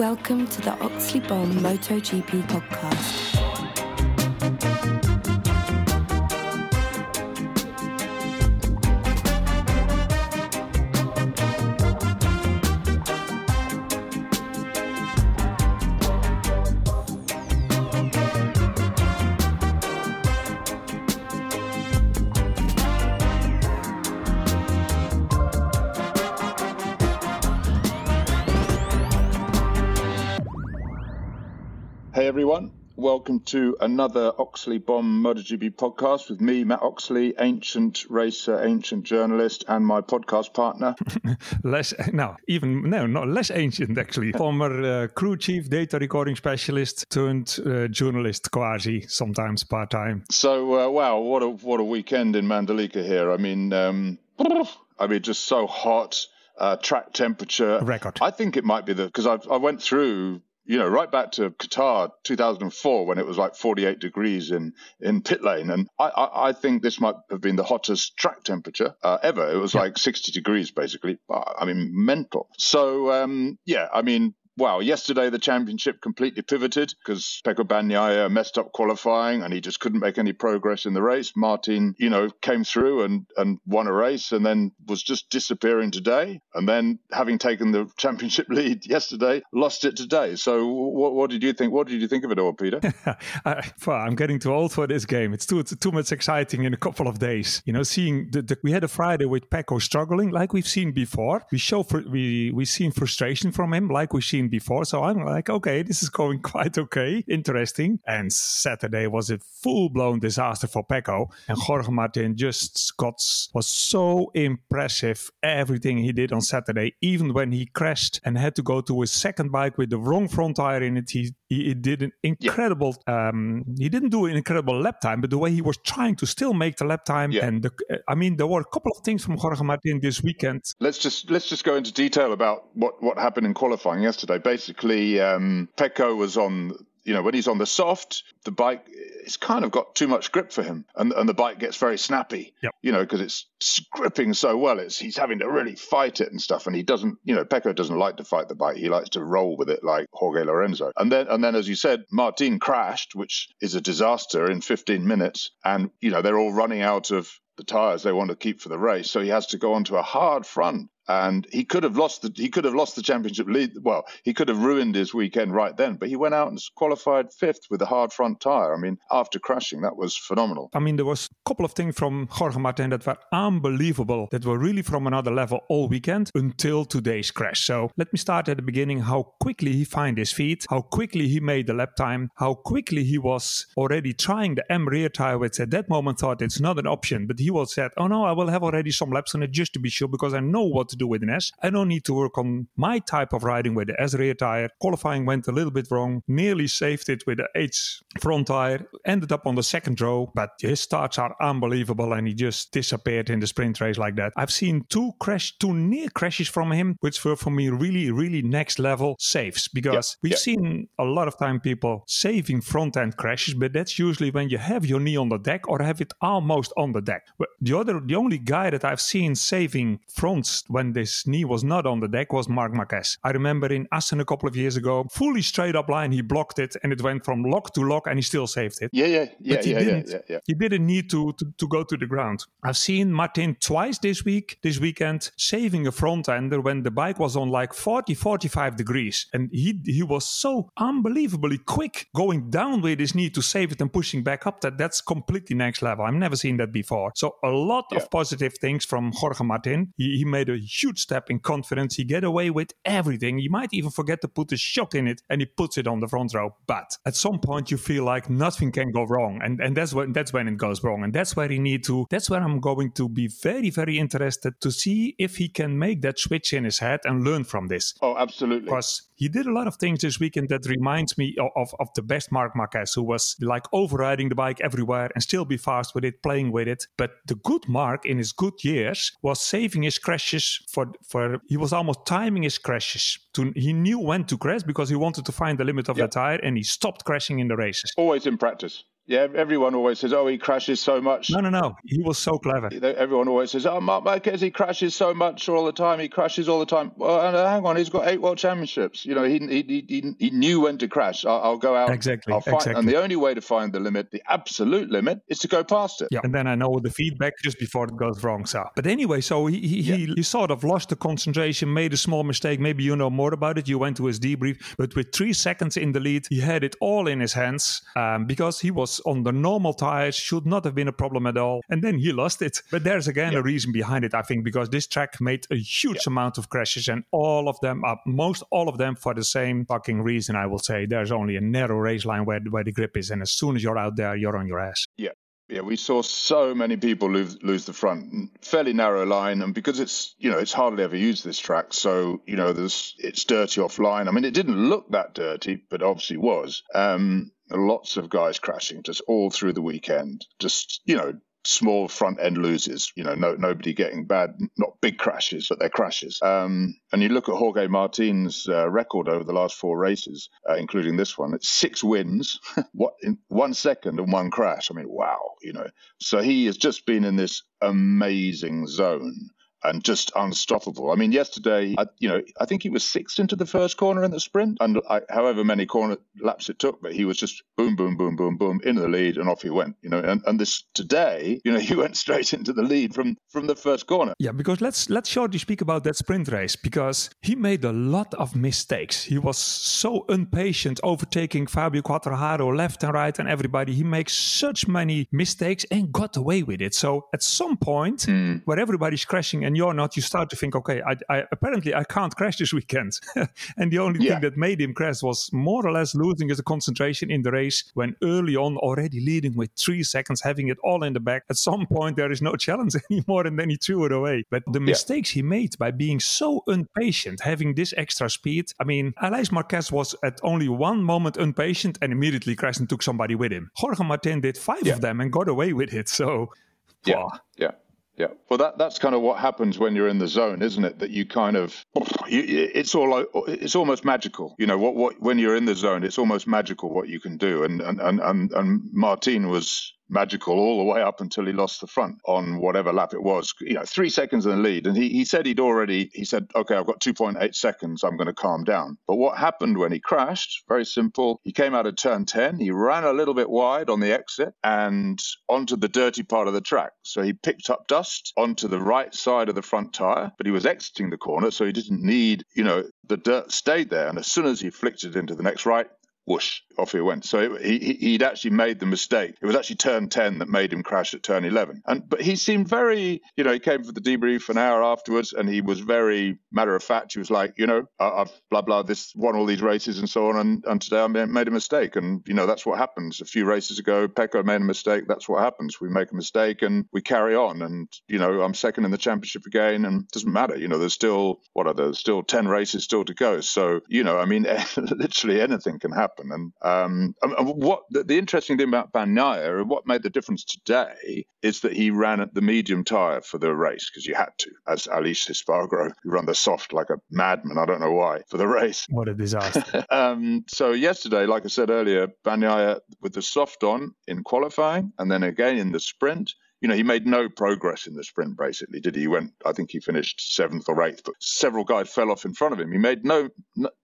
Welcome to the Oxley Bond MotoGP podcast. Everyone, welcome to another Oxley Bomb MotoGP podcast with me, Matt Oxley, ancient racer, ancient journalist, and my podcast partner. Not less ancient actually. Former crew chief, data recording specialist turned journalist, quasi, sometimes part time. So wow, what a weekend in Mandalika here. I mean, just so hot, track temperature record. I think it might be because I went through, right back to Qatar 2004 when it was like 48 degrees in pit lane. And I think this might have been the hottest track temperature ever. It was like 60 degrees, basically. I mean, mental. So, wow. Yesterday, the championship completely pivoted because Pecco Bagnaia messed up qualifying and he just couldn't make any progress in the race. Martin, came through and won a race and then was just disappearing today. And then having taken the championship lead yesterday, lost it today. So what did you think? What did you think of it all, Peter? I'm getting too old for this game. It's too much exciting in a couple of days. Seeing we had a Friday with Pecco struggling like we've seen before. We've seen frustration from him like we've seen before, so I'm like, okay, this is going quite okay, interesting. And Saturday was a full-blown disaster for Pecco, and Jorge Martin was so impressive, everything he did on Saturday, even when he crashed and had to go to his second bike with the wrong front tire in it. He did an incredible he didn't do an incredible lap time, but the way he was trying to still make the lap time and there were a couple of things from Jorge Martin this weekend. Let's just go into detail about what happened in qualifying yesterday. Basically, Pecco was on, when he's on the soft, the bike, it's kind of got too much grip for him. And the bike gets very snappy, because it's gripping so well. He's having to really fight it and stuff. And he doesn't, Pecco doesn't like to fight the bike. He likes to roll with it like Jorge Lorenzo. And then, as you said, Martin crashed, which is a disaster in 15 minutes. And, they're all running out of the tires they want to keep for the race. So he has to go onto a hard front. And he could have lost the championship lead. Well, he could have ruined his weekend right then. But he went out and qualified fifth with a hard front tire. I mean, after crashing, that was phenomenal. I mean, there was a couple of things from Jorge Martin that were unbelievable, that were really from another level all weekend until today's crash. So let me start at the beginning, how quickly he found his feet, how quickly he made the lap time, how quickly he was already trying the M rear tire, which at that moment thought it's not an option. But he was said, oh no, I will have already some laps on it just to be sure, because I know what to do with an S. I don't need to work on my type of riding with the S rear tire. Qualifying went a little bit wrong, nearly saved it with the H front tire, ended up on the second row, but his starts are unbelievable and he just disappeared in the sprint race like that. I've seen two near crashes from him, which were for me really, really next level saves, because we've seen a lot of time people saving front end crashes, but that's usually when you have your knee on the deck or have it almost on the deck. But the only guy that I've seen saving fronts when this knee was not on the deck was Mark Marquez. I remember in Assen a couple of years ago, fully straight up line, he blocked it and it went from lock to lock and he still saved it. He didn't need to go to the ground. I've seen Martin twice this weekend, saving a front-ender when the bike was on like 45 degrees. And he was so unbelievably quick going down with his knee to save it and pushing back up that's completely next level. I've never seen that before. So a lot of positive things from Jorge Martin. He made a huge step in confidence. He get away with everything. He might even forget to put the shock in it, and he puts it on the front row. But at some point, you feel like nothing can go wrong, and that's when it goes wrong, and that's where he need to. That's where I'm going to be very, very interested to see if he can make that switch in his head and learn from this. Oh, absolutely. Because he did a lot of things this weekend that reminds me of the best Marc Marquez, who was like overriding the bike everywhere and still be fast with it, playing with it. But the good Marc in his good years was saving his crashes he was almost timing his crashes. He knew when to crash because he wanted to find the limit of the tire and he stopped crashing in the races. Always in practice. Yeah, everyone always says, oh, he crashes so much. No. He was so clever. Everyone always says, oh, Mark Marquez, he crashes so much all the time. He crashes all the time. Well, hang on, he's got 8 world championships. You know, he knew when to crash. I'll go out. Exactly. I'll find, exactly. And the only way to find the limit, the absolute limit, is to go past it. Yeah. And then I know the feedback just before it goes wrong. So, but anyway, so he sort of lost the concentration, made a small mistake. Maybe you know more about it. You went to his debrief, but with 3 seconds in the lead, he had it all in his hands because he was on the normal tires, should not have been a problem at all. And then he lost it. But there's again a reason behind it, I think, because this track made a huge amount of crashes, and all of them are, most all of them, for the same fucking reason, I will say. There's only a narrow race line where the grip is, and as soon as you're out there, you're on your ass. Yeah. Yeah, we saw so many people lose the front, fairly narrow line, and because it's hardly ever used, this track, so it's dirty offline. I mean, it didn't look that dirty, but obviously was. Lots of guys crashing just all through the weekend. Just small front end loses. Nobody getting bad, not big crashes, but they're crashes. And you look at Jorge Martin's record over the last 4 races, including this one. It's 6 wins, 1 second and 1 crash. I mean, wow. So he has just been in this amazing zone. And just unstoppable. I mean, yesterday, I think he was 6th into the first corner in the sprint, and however many corner laps it took, but he was just boom, boom, boom, boom, boom, into the lead, and off he went. And this today, he went straight into the lead from the first corner. Yeah, because let's shortly speak about that sprint race, because he made a lot of mistakes. He was so impatient, overtaking Fabio Quartararo left and right and everybody. He makes such many mistakes and got away with it. So at some point, where everybody's crashing and you're not, you start to think, okay, I can't crash this weekend. And the only thing that made him crash was more or less losing his concentration in the race, when early on, already leading with 3 seconds, having it all in the back. At some point, there is no challenge anymore, and then he threw it away. But the mistakes he made by being so impatient, having this extra speed. I mean, Alex Marquez was at only one moment impatient and immediately crashed and took somebody with him. Jorge Martin did 5 of them and got away with it. So, Yeah, well, that's kind of what happens when you're in the zone, isn't it? That you kind of, it's almost magical. When you're in the zone, it's almost magical what you can do. And Martin was magical all the way up until he lost the front on whatever lap it was. 3 seconds in the lead, and he said he said, okay, I've got 2.8 seconds, I'm going to calm down. But what happened when he crashed? Very simple. He came out of turn 10, he ran a little bit wide on the exit and onto the dirty part of the track. So he picked up dust onto the right side of the front tire, but he was exiting the corner, so he didn't need, the dirt stayed there. And as soon as he flicked it into the next right, whoosh, off he went. So he'd actually made the mistake. It was actually turn 10 that made him crash at turn 11. But he seemed very, he came for the debrief an hour afterwards, and he was very matter of fact. He was like, I've blah, blah, this won all these races and so on, and today I made a mistake. And, that's what happens. A few races ago, Pecco made a mistake. That's what happens. We make a mistake and we carry on. And, I'm second in the championship again, and it doesn't matter. There's still, there's still 10 races still to go. So, literally anything can happen. And what the interesting thing about Bagnaia, what made the difference today, is that he ran at the medium tire for the race, because you had to, as Aleix Espargaro, who ran the soft like a madman, I don't know why, for the race. What a disaster. So yesterday, like I said earlier, Bagnaia with the soft on in qualifying, and then again in the sprint, he made no progress in the sprint, basically, did he? He went, I think he finished 7th or 8th, but several guys fell off in front of him. He made no,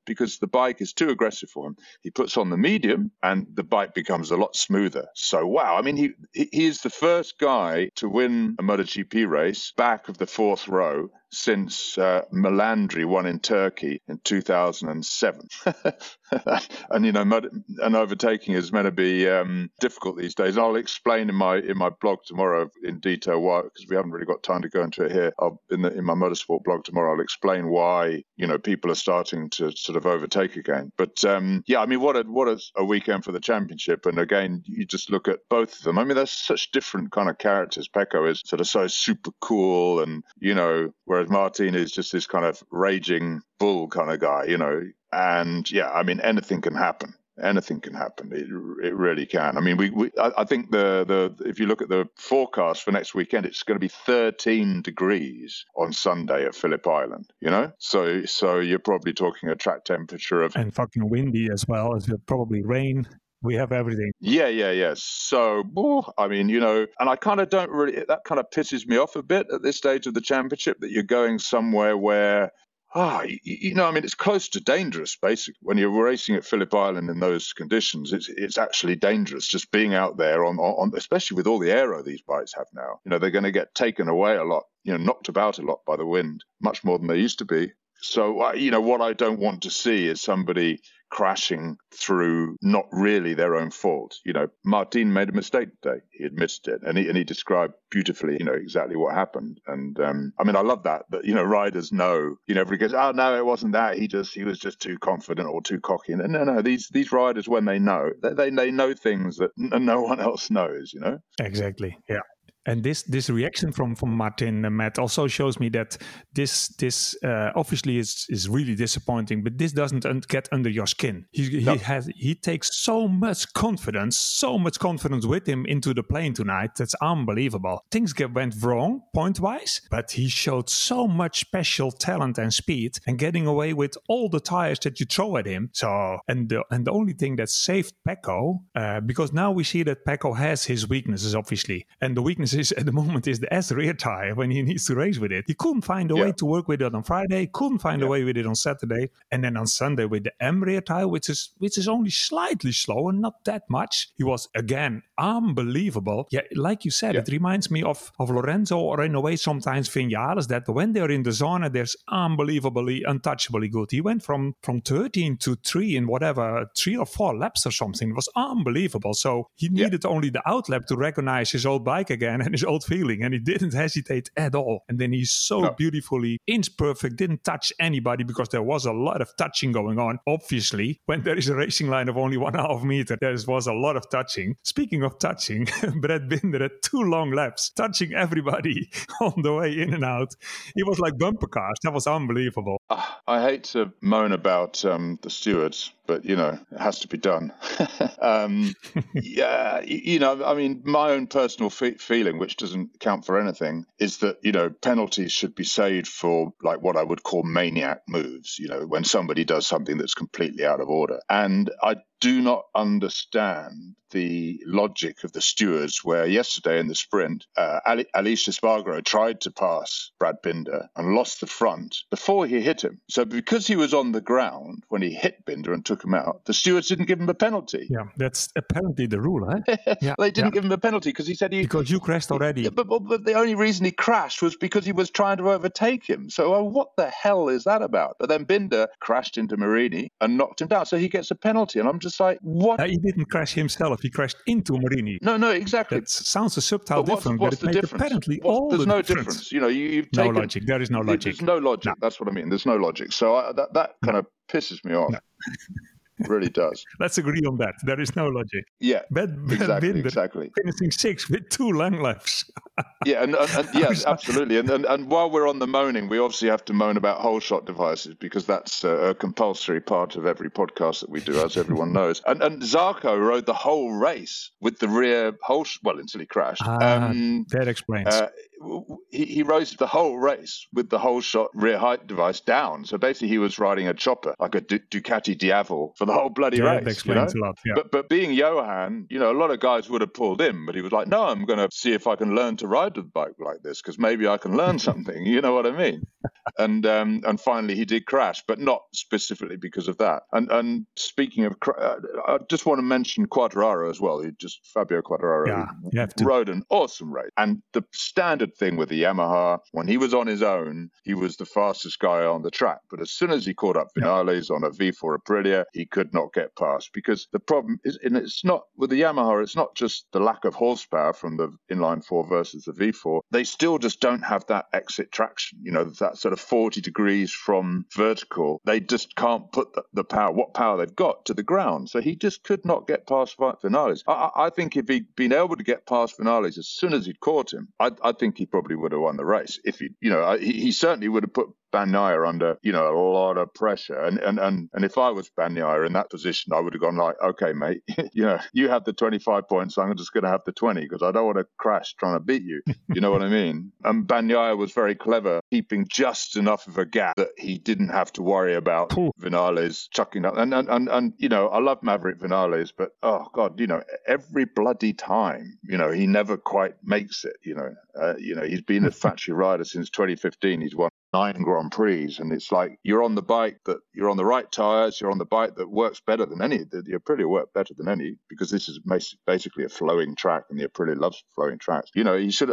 because the bike is too aggressive for him. He puts on the medium and the bike becomes a lot smoother. So, wow. I mean, he is the first guy to win a MotoGP race back of the 4th row since Melandri won in Turkey in 2007. And and overtaking is meant to be difficult these days. I'll explain in my blog tomorrow in detail why, because we haven't really got time to go into it here. In my motorsport blog tomorrow, I'll explain why people are starting to sort of overtake again. But I mean, what a weekend for the championship. And again, you just look at both of them. I mean, they're such different kind of characters. Pecco is sort of so super cool, and whereas Martin is just this kind of raging bull kind of guy, and I mean, anything can happen. Anything can happen. It really can. I mean, I think the if you look at the forecast for next weekend, it's going to be 13 degrees on Sunday at Phillip Island. So you're probably talking a track temperature of, and fucking windy as well. It'll probably rain. We have everything. Yeah. So, I mean, you know, and I kind of don't really, that kind of pisses me off a bit at this stage of the championship that you're going somewhere where, you know, I mean, it's close to dangerous, basically. When you're racing at Phillip Island in those conditions, it's actually dangerous just being out there on especially with all the aero these bikes have now. You know, they're going to get taken away a lot, you know, knocked about a lot by the wind, much more than they used to be. So, you know, what I don't want to see is somebody crashing through not really their own fault. You know, Martin made a mistake today. He admitted it, and he described beautifully, you know, exactly what happened. And I mean, I love that, you know, riders know, you know, everybody goes, oh no, it wasn't that. He was just too confident or too cocky. And no, these riders, when they know, they know things that no one else knows, you know? Exactly. Yeah. And this reaction from Martin and Matt also shows me that this obviously is really disappointing, but this doesn't get under your skin. He takes so much confidence with him into the plane tonight. That's unbelievable. Things went wrong point-wise, but he showed so much special talent and speed and getting away with all the tires that you throw at him. So and the only thing that saved Pecco, because now we see that Pecco has his weaknesses, obviously, and the weaknesses at the moment is the S rear tire when he needs to race with it. He couldn't find a way to work with it on Friday, couldn't find a way with it on Saturday, and then on Sunday with the M rear tire, which is only slightly slower, not that much. He was, again, unbelievable. Yeah, like you said, it reminds me of Lorenzo or in a way sometimes Vinales, that when they're in the zone, there's unbelievably, untouchably good. He went from 13 to 3 in whatever, 3 or 4 laps or something. It was unbelievable. So he needed only the outlap to recognize his old bike again and his old feeling, and he didn't hesitate at all. And then he's beautifully inch perfect, didn't touch anybody, because there was a lot of touching going on. Obviously, when there is a racing line of only 1.5 meter, there was a lot of touching. Speaking of touching, Brad Binder had 2 long laps touching everybody on the way in and out. It was like bumper cars. That was unbelievable. I hate to moan about the stewards, but, you know, it has to be done. Yeah, you know, I mean, my own personal feeling, which doesn't count for anything, is that, you know, penalties should be saved for, like, what I would call maniac moves, you know, when somebody does something that's completely out of order. And I do not understand the logic of the stewards where yesterday in the sprint, Aleix Espargaro tried to pass Brad Binder and lost the front before he hit him. So because he was on the ground when he hit Binder and took him out, the stewards didn't give him a penalty. Yeah, that's apparently the rule, eh? They didn't give him a penalty because he said because you crashed already. But the only reason he crashed was because he was trying to overtake him. So what the hell is that about? But then Binder crashed into Marini and knocked him down. So he gets a penalty, and I'm just like, what? He didn't crash himself. He crashed into Marini. No, exactly. It sounds a subtle difference, but it makes apparently all the difference. There's no difference. You know, you've taken... No logic. There is no logic. There's no logic. No. That's what I mean. There's no logic. So that kind of pisses me off. No. Really does. Let's agree on that. There is no logic. Yeah, exactly. Finishing 6th with 2 long laps. Yeah, and yes, absolutely. And while we're on the moaning, we obviously have to moan about whole shot devices, because that's a compulsory part of every podcast that we do, as everyone knows. And Zarco rode the whole race with the rear until he crashed. That explains. He rode the whole race with the whole shot rear height device down. So basically, he was riding a chopper, like a Ducati Diavol, for the whole bloody race. That explains, you know? A lot. Yeah. But being Johann, you know, a lot of guys would have pulled him, but he was like, no, I'm going to see if I can learn to ride the bike like this, because maybe I can learn something. You know what I mean? And finally, he did crash, but not specifically because of that. And speaking of, I just want to mention Quartararo as well. Fabio Quartararo rode an awesome race. And the standard thing with the Yamaha, when he was on his own, he was the fastest guy on the track. But as soon as he caught up Vinales on a V4 Aprilia, he could not get past, because the problem is, and it's not with the Yamaha, it's not just the lack of horsepower from the inline 4 versus the V4. They still just don't have that exit traction, you know, that sort of 40 degrees from vertical. They just can't put the power, what power they've got, to the ground. So he just could not get past Vinales. I think if he'd been able to get past Vinales as soon as he'd caught him, I think he probably would have won the race. If he certainly would have put Bagnaia under, you know, a lot of pressure. And if I was Bagnaia in that position, I would have gone like, okay, mate, you know, you have the 25 points, so I'm just going to have the 20 because I don't want to crash trying to beat you. You know what I mean? And Bagnaia was very clever, keeping just enough of a gap that he didn't have to worry about Vinales chucking up. And you know, I love Maverick Vinales, but oh God, you know, every bloody time, you know, he never quite makes it. You know, he's been a factory rider since 2015. He's won 9 Grand Prix, and it's like you're on the bike that you're on the right tires, you're on the bike that works better than any, that the Aprilia work better than any, because this is basically a flowing track, and the Aprilia loves flowing tracks. You know, he should.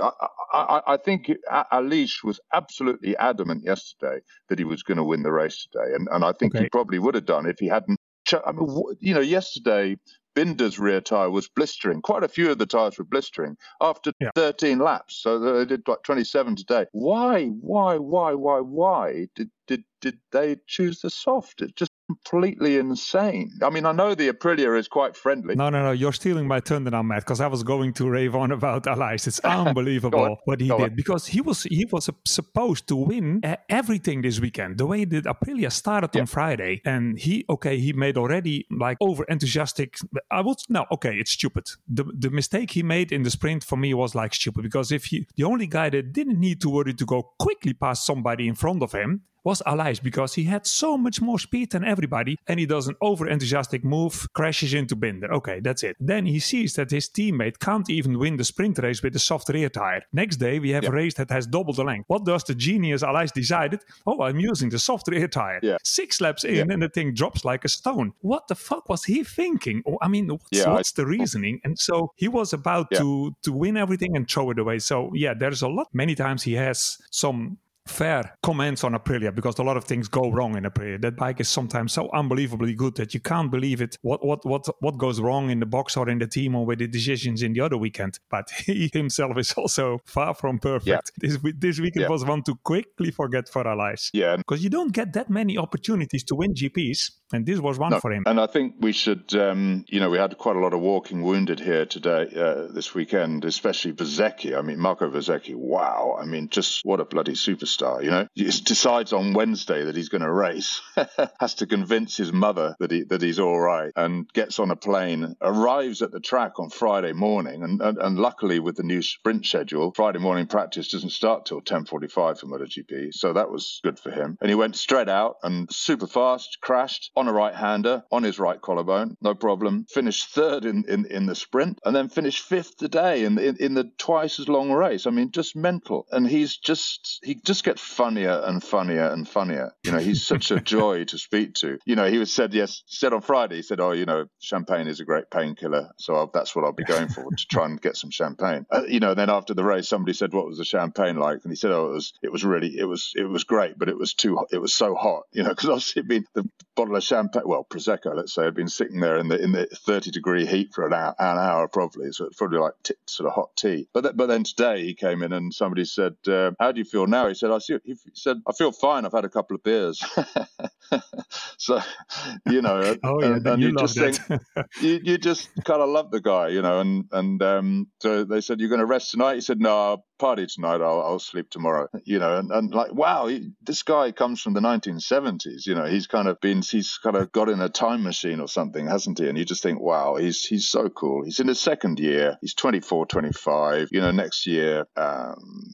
I think Alize was absolutely adamant yesterday that he was going to win the race today, and I think he probably would have done if he hadn't. I mean, you know, yesterday Binder's rear tyre was blistering. Quite a few of the tyres were blistering after 13 laps. So they did like 27 today. Why did they choose the soft? It's just completely insane. I mean, I know the Aprilia is quite friendly. No. You're stealing my thunder now, Matt, because I was going to rave on about Alize. It's unbelievable what he did, because he was supposed to win everything this weekend. The way that Aprilia started on Friday, and he made already like over enthusiastic. It's stupid. The mistake he made in the sprint for me was like stupid, because if the only guy that didn't need to worry to go quickly past somebody in front of him was Alize, because he had so much more speed than everybody, and he does an over-enthusiastic move, crashes into Binder. Okay, that's it. Then he sees that his teammate can't even win the sprint race with a soft rear tire. Next day, we have a race that has double the length. What does the genius Alize decided? Oh, I'm using the soft rear tire. Yeah. 6 laps in, and the thing drops like a stone. What the fuck was he thinking? I mean, what's the reasoning? And so he was about to win everything and throw it away. So, yeah, there's a lot. Many times he has some fair comments on Aprilia, because a lot of things go wrong in Aprilia. That bike is sometimes so unbelievably good that you can't believe it. What goes wrong in the box or in the team or with the decisions in the other weekend? But he himself is also far from perfect. Yeah. This weekend was one to quickly forget for Alize. Yeah, because you don't get that many opportunities to win GPs, and this was one for him. And I think we should, you know, we had quite a lot of walking wounded here today, this weekend, especially Bezzecchi. I mean, Marco Bezzecchi. Wow, I mean, just what a bloody superstar. You know, he decides on Wednesday that he's going to race, has to convince his mother that he's all right, and gets on a plane, arrives at the track on Friday morning, and luckily with the new sprint schedule, Friday morning practice doesn't start till 10:45 for MotoGP, so that was good for him. And he went straight out and super fast, crashed on a right-hander on his right collarbone, no problem. Finished third in the sprint, and then finished fifth today in the twice as long race. I mean, just mental. And he just gets funnier and funnier and funnier. You know, he's such a joy to speak to. You know, he said on Friday, he said, oh, you know, champagne is a great painkiller, so that's what I'll be going for, to try and get some champagne. You know, then after the race, somebody said, what was the champagne like? And he said, oh, it was great, but it was so hot, you know, because obviously it'd been the bottle of champagne, well, Prosecco, let's say, had been sitting there in the 30-degree heat for an hour probably, so it's probably like sort of hot tea. But then today he came in and somebody said, how do you feel now? He said, I feel fine. I've had a couple of beers. So, you know, and you just think, you just kind of love the guy, you know. And so they said, you're going to rest tonight? He said, no, I'll party tonight. I'll sleep tomorrow, you know. And like, wow, this guy comes from the 1970s, you know. He's kind of got in a time machine or something, hasn't he? And you just think, wow, he's so cool. He's in his second year. He's 24, 25. You know, next year,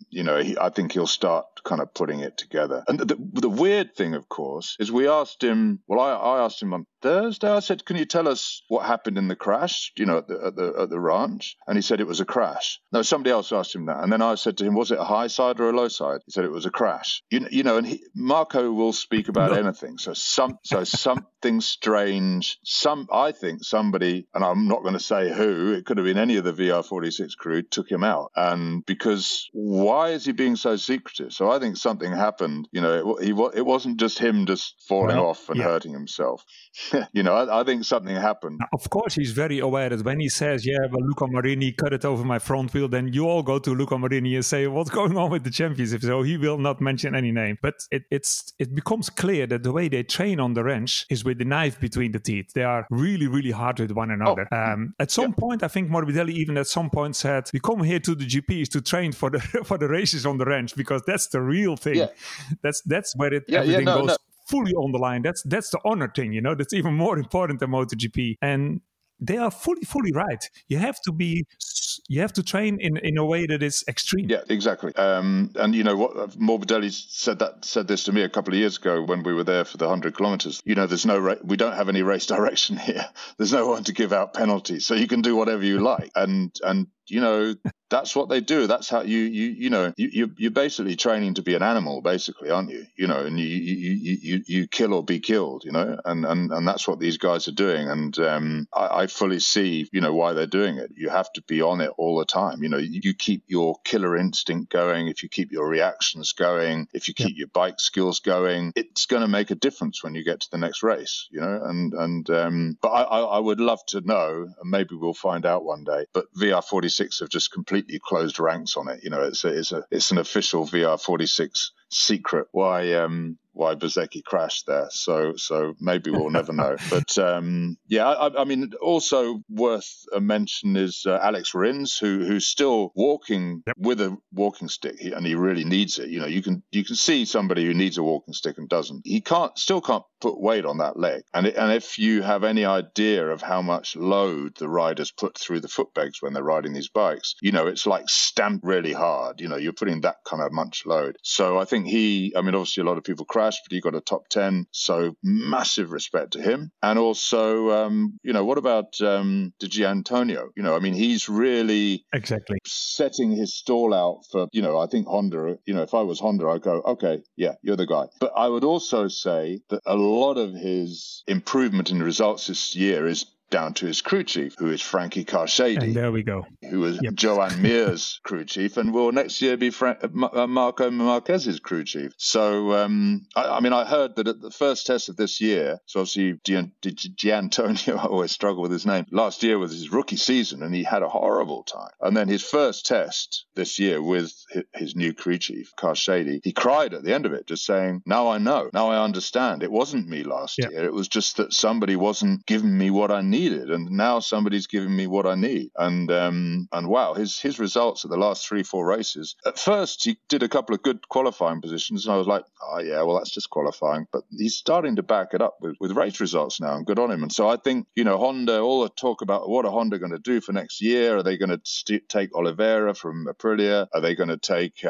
you know, I think he'll start kind of putting it together. And the weird thing, of course, is we asked him, well, I asked him on Thursday, I said, can you tell us what happened in the crash, you know, at the ranch? And he said it was a crash. No, somebody else asked him that. And then I said to him, was it a high side or a low side? He said it was a crash. You know, and Marco will speak about anything. So something strange, I think somebody, and I'm not going to say who, it could have been any of the VR46 crew, took him out. And because why is he being so secretive? So I think something happened, you know, it wasn't just him just falling off and hurting himself. You know, I think something happened. Of course, he's very aware that when he says, yeah, but Luca Marini cut it over my front wheel, then you all go to Luca Marini and say, what's going on with the championship? So he will not mention any name. But it becomes clear that the way they train on the ranch is with the knife between the teeth. They are really, really hard with one another. At some point, I think Morbidelli even at some point said, we come here to the GPs to train for the races on the ranch, because that's the real thing. Yeah. That's where it everything goes. No. Fully on the line. That's the honor thing, you know. That's even more important than MotoGP. And they are fully right. You have to train in a way that is extreme. Yeah, exactly. And you know what? Morbidelli said this to me a couple of years ago when we were there for the 100 kilometers. You know, there's no we don't have any race direction here. There's no one to give out penalties, so you can do whatever you like. And you know, that's what they do. That's how you're basically training to be an animal, basically, aren't you? You know, and you kill or be killed, you know, and that's what these guys are doing. And I fully see, you know, why they're doing it. You have to be on it all the time. You know, you keep your killer instinct going, if you keep your reactions going, if you keep your bike skills going, it's going to make a difference when you get to the next race, you know, and but I would love to know, and maybe we'll find out one day, but VR46 have just completely closed ranks on it. You know, it's an official VR46 secret why Bezzecchi crashed there. So maybe we'll never know. But I mean, also worth a mention is Alex Rins, who's still walking with a walking stick, and he really needs it. You know, you can see somebody who needs a walking stick and doesn't. He still can't put weight on that leg. And if you have any idea of how much load the riders put through the footpegs when they're riding these bikes, you know, it's like stamped really hard. You know, you're putting that kind of much load. So I think obviously a lot of people crashed, but he got a top 10. So massive respect to him. And also, you know, what about Digi Antonio? You know, I mean, he's really setting his stall out for, you know, I think Honda, you know, if I was Honda, I'd go, okay, yeah, you're the guy. But I would also say that a lot of his improvement in results this year is down to his crew chief, who is Frankie Carchedi. And there we go. Who is Joan Mir's crew chief, and will next year be Marco Marquez's crew chief. So, I mean, I heard that at the first test of this year, so obviously Giantonio, I always struggle with his name, last year was his rookie season, and he had a horrible time. And then his first test this year with his new crew chief, Carchedi, he cried at the end of it, just saying, now I know, now I understand. It wasn't me last year. It was just that somebody wasn't giving me what I needed, and now somebody's giving me what I need. And wow, his results at the last 3-4 races. At first he did a couple of good qualifying positions, and I was like, oh yeah, well that's just qualifying. But he's starting to back it up with race results now, and good on him. And so I think, you know, Honda, all the talk about what are Honda going to do for next year? Are they going to take Oliveira from Aprilia? Are they going to take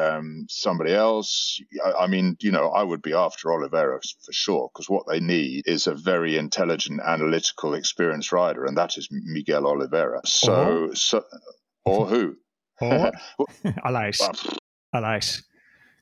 somebody else? I mean, you know, I would be after Oliveira for sure, because what they need is a very intelligent, analytical, experienced rider, and that is Miguel Oliveira. So or who? Or Alize.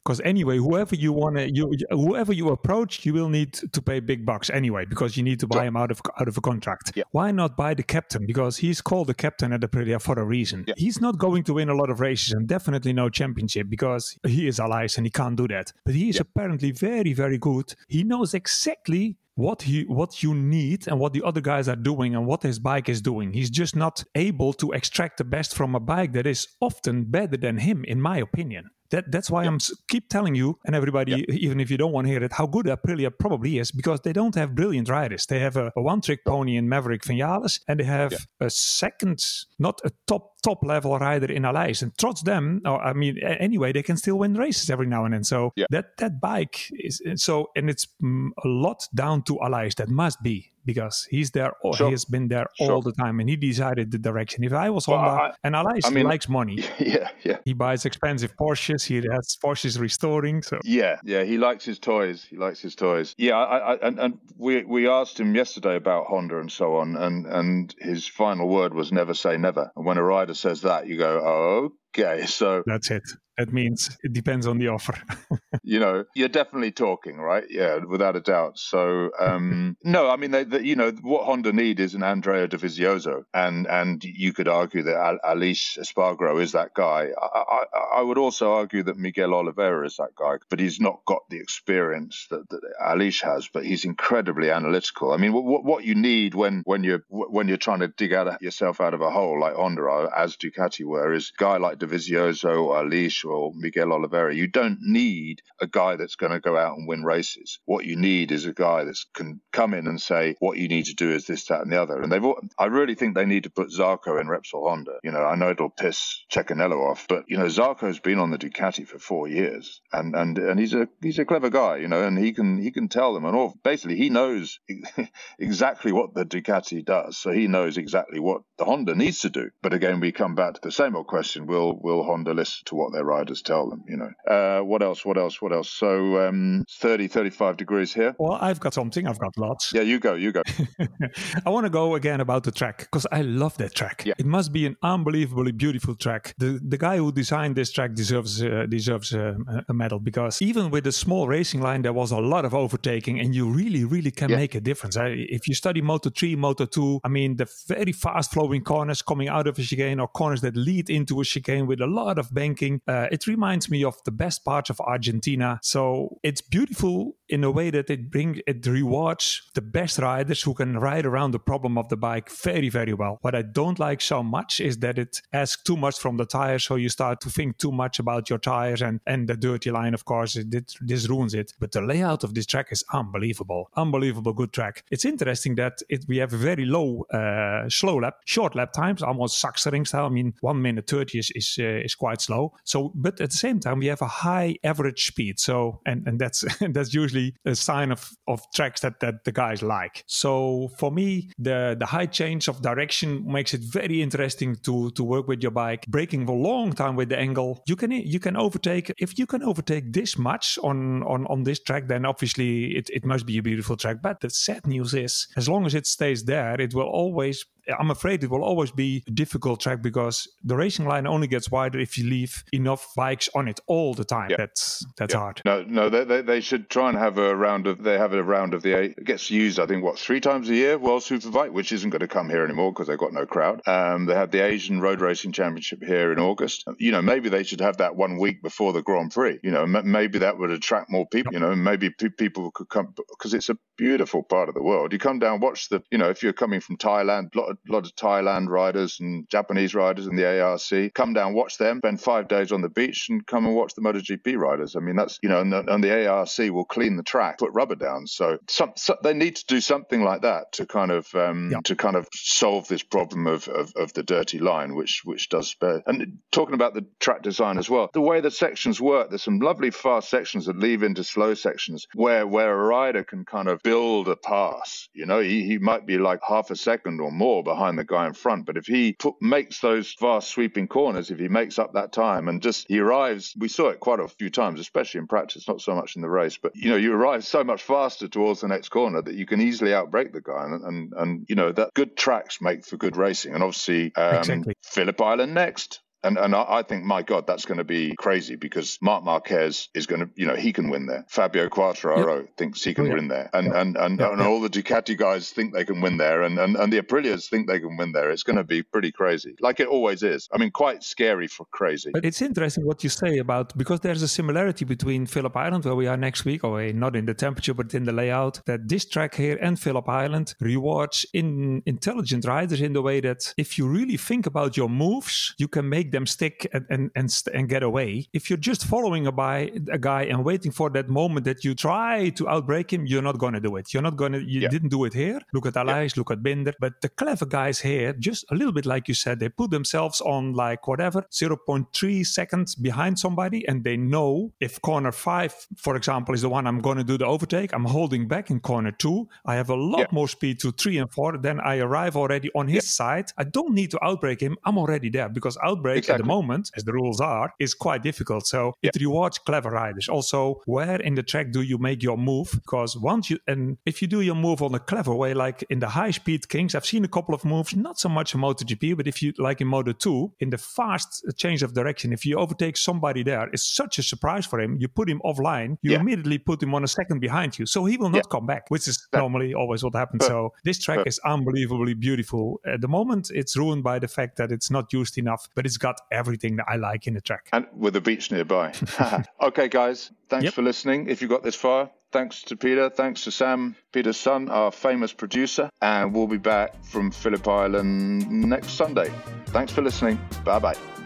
Because anyway, whoever you approach, you will need to pay big bucks anyway, because you need to buy him out of a contract. Yeah. Why not buy the captain? Because he's called the captain at Aprilia for a reason. Yeah. He's not going to win a lot of races, and definitely no championship, because he is Alize and he can't do that. But he is apparently very, very good. He knows exactly what you need and what the other guys are doing and what his bike is doing. He's just not able to extract the best from a bike that is often better than him, in my opinion. That's why I'm keep telling you, and everybody, even if you don't want to hear it, how good Aprilia probably is, because they don't have brilliant riders. They have a one-trick pony in Maverick Vinales, and they have a second, not a top level rider in Aleix. And trots them, anyway, they can still win races every now and then. So that bike is so, and it's a lot down to Aleix. That must be, because he's there, he has been there all the time, and he decided the direction. If I was Honda, and Aleix likes money. Yeah. He buys expensive Porsches. He has Porsches restoring. So yeah. He likes his toys. Yeah, and we asked him yesterday about Honda and so on, and his final word was never say never. And when a rider says that, you go, oh, okay, so that's it. That means it depends on the offer. You know, you're definitely talking, right? Yeah, without a doubt. So, no, I mean, you know, what Honda need is an Andrea Dovizioso. And you could argue that Aleix Espargaro is that guy. I would also argue that Miguel Oliveira is that guy, but he's not got the experience that Aleix has, but he's incredibly analytical. I mean, what you need when you're trying to dig out yourself out of a hole like Honda are, as Ducati were, is a guy like Dovizioso or Aleix or Miguel Oliveira. You don't need a guy that's going to go out and win races. What you need is a guy that can come in and say, what you need to do is this, that, and the other. And I really think they need to put Zarco in Repsol Honda. You know, I know it'll piss Cecchinello off, but you know, Zarco's been on the Ducati for 4 years, and he's a clever guy, you know, and he can tell them, and all, basically he knows exactly what the Ducati does, so he knows exactly what the Honda needs to do. But again, we come back to the same old question: will Honda listen to what their riders tell them? You know, what else? So 35 degrees here. Well, I've got something. I've got lots. Yeah, you go. I want to go again about the track, because I love that track. Yeah. It must be an unbelievably beautiful track. The guy who designed this track deserves a medal, because even with a small racing line, there was a lot of overtaking, and you really can make a difference. If you study Moto 3, Moto 2, I mean, the very fast flowing corners coming out of a chicane, or corners that lead into a chicane with a lot of banking, it reminds me of the best parts of Argentina. So it's beautiful in a way that it rewards the best riders who can ride around the problem of the bike very, very well. What I don't like so much is that it asks too much from the tires, so you start to think too much about your tires and the dirty line, of course. This ruins it. But the layout of this track is unbelievable. Unbelievable good track. It's interesting that we have a very low, short lap times, almost Sachsenring style. I mean, 1:30 is quite slow. So, but at the same time, we have a high average speed. So, and that's usually a sign of tracks that the guys like. So for me, the high change of direction makes it very interesting to work with your bike. Braking for a long time with the angle. You can overtake. If you can overtake this much on this track, then obviously it must be a beautiful track. But the sad news is, as long as it stays there, I'm afraid it will always be a difficult track, because the racing line only gets wider if you leave enough bikes on it all the time. Yep. That's hard. No, they should try and have a round of the eight. It gets used, I think, 3 times a year, World Superbike, which isn't going to come here anymore because they've got no crowd. They have the Asian Road Racing Championship here in August. You know, maybe they should have that 1 week before the Grand Prix. You know, maybe that would attract more people. You know, maybe people could come, because it's a beautiful part of the world. You come down, watch you know, if you're coming from Thailand, a lot of Thailand riders and Japanese riders in the ARC. Come down, watch them, spend 5 days on the beach, and come and watch the MotoGP riders. I mean, that's, you know, and the ARC will clean the track, put rubber down. So they need to do something like that to kind of solve this problem of the dirty line, which does spare. And talking about the track design as well, the way the sections work, there's some lovely fast sections that leave into slow sections where a rider can kind of build a pass. You know, he might be like half a second or more behind the guy in front, but if he makes those fast sweeping corners, if he makes up that time and just he arrives, we saw it quite a few times, especially in practice, not so much in the race, but you know, you arrive so much faster towards the next corner that you can easily outbreak the guy, and you know, that good tracks make for good racing. And obviously exactly. Phillip Island next. And I think, my God, that's going to be crazy, because Mark Marquez is going to, you know, he can win there. Fabio Quartararo thinks he can win there. And all the Ducati guys think they can win there. And the Aprilias think they can win there. It's going to be pretty crazy, like it always is. I mean, quite scary for crazy. But it's interesting what you say about, because there's a similarity between Phillip Island, where we are next week, or not in the temperature, but in the layout, that this track here and Phillip Island rewards intelligent riders in the way that if you really think about your moves, you can make them stick and get away. If you're just following a guy and waiting for that moment that you try to outbreak him, you're not going to do it. You didn't do it here. Look at Aleix, look at Binder. But the clever guys here, just a little bit like you said, they put themselves on like whatever, 0.3 seconds behind somebody, and they know if corner 5, for example, is the one I'm going to do the overtake, I'm holding back in corner 2. I have a lot more speed to 3 and 4. Then I arrive already on his side. I don't need to outbreak him. I'm already there, because outbreak at the moment, as the rules are, is quite difficult. So it rewards clever riders. Also, where in the track do you make your move? Because once you, and if you do your move on a clever way, like in the high speed Kings, I've seen a couple of moves, not so much in MotoGP, but if you, like in Moto2, in the fast change of direction, if you overtake somebody there, it's such a surprise for him. You put him offline, you immediately put him on a second behind you. So he will not come back, which is normally always what happens. So this track is unbelievably beautiful. At the moment, it's ruined by the fact that it's not used enough, but it's got everything that I like in the track. And with a beach nearby. Okay, guys, thanks for listening. If you got this far, thanks to Peter. Thanks to Sam, Peter's son, our famous producer. And we'll be back from Phillip Island next Sunday. Thanks for listening. Bye-bye.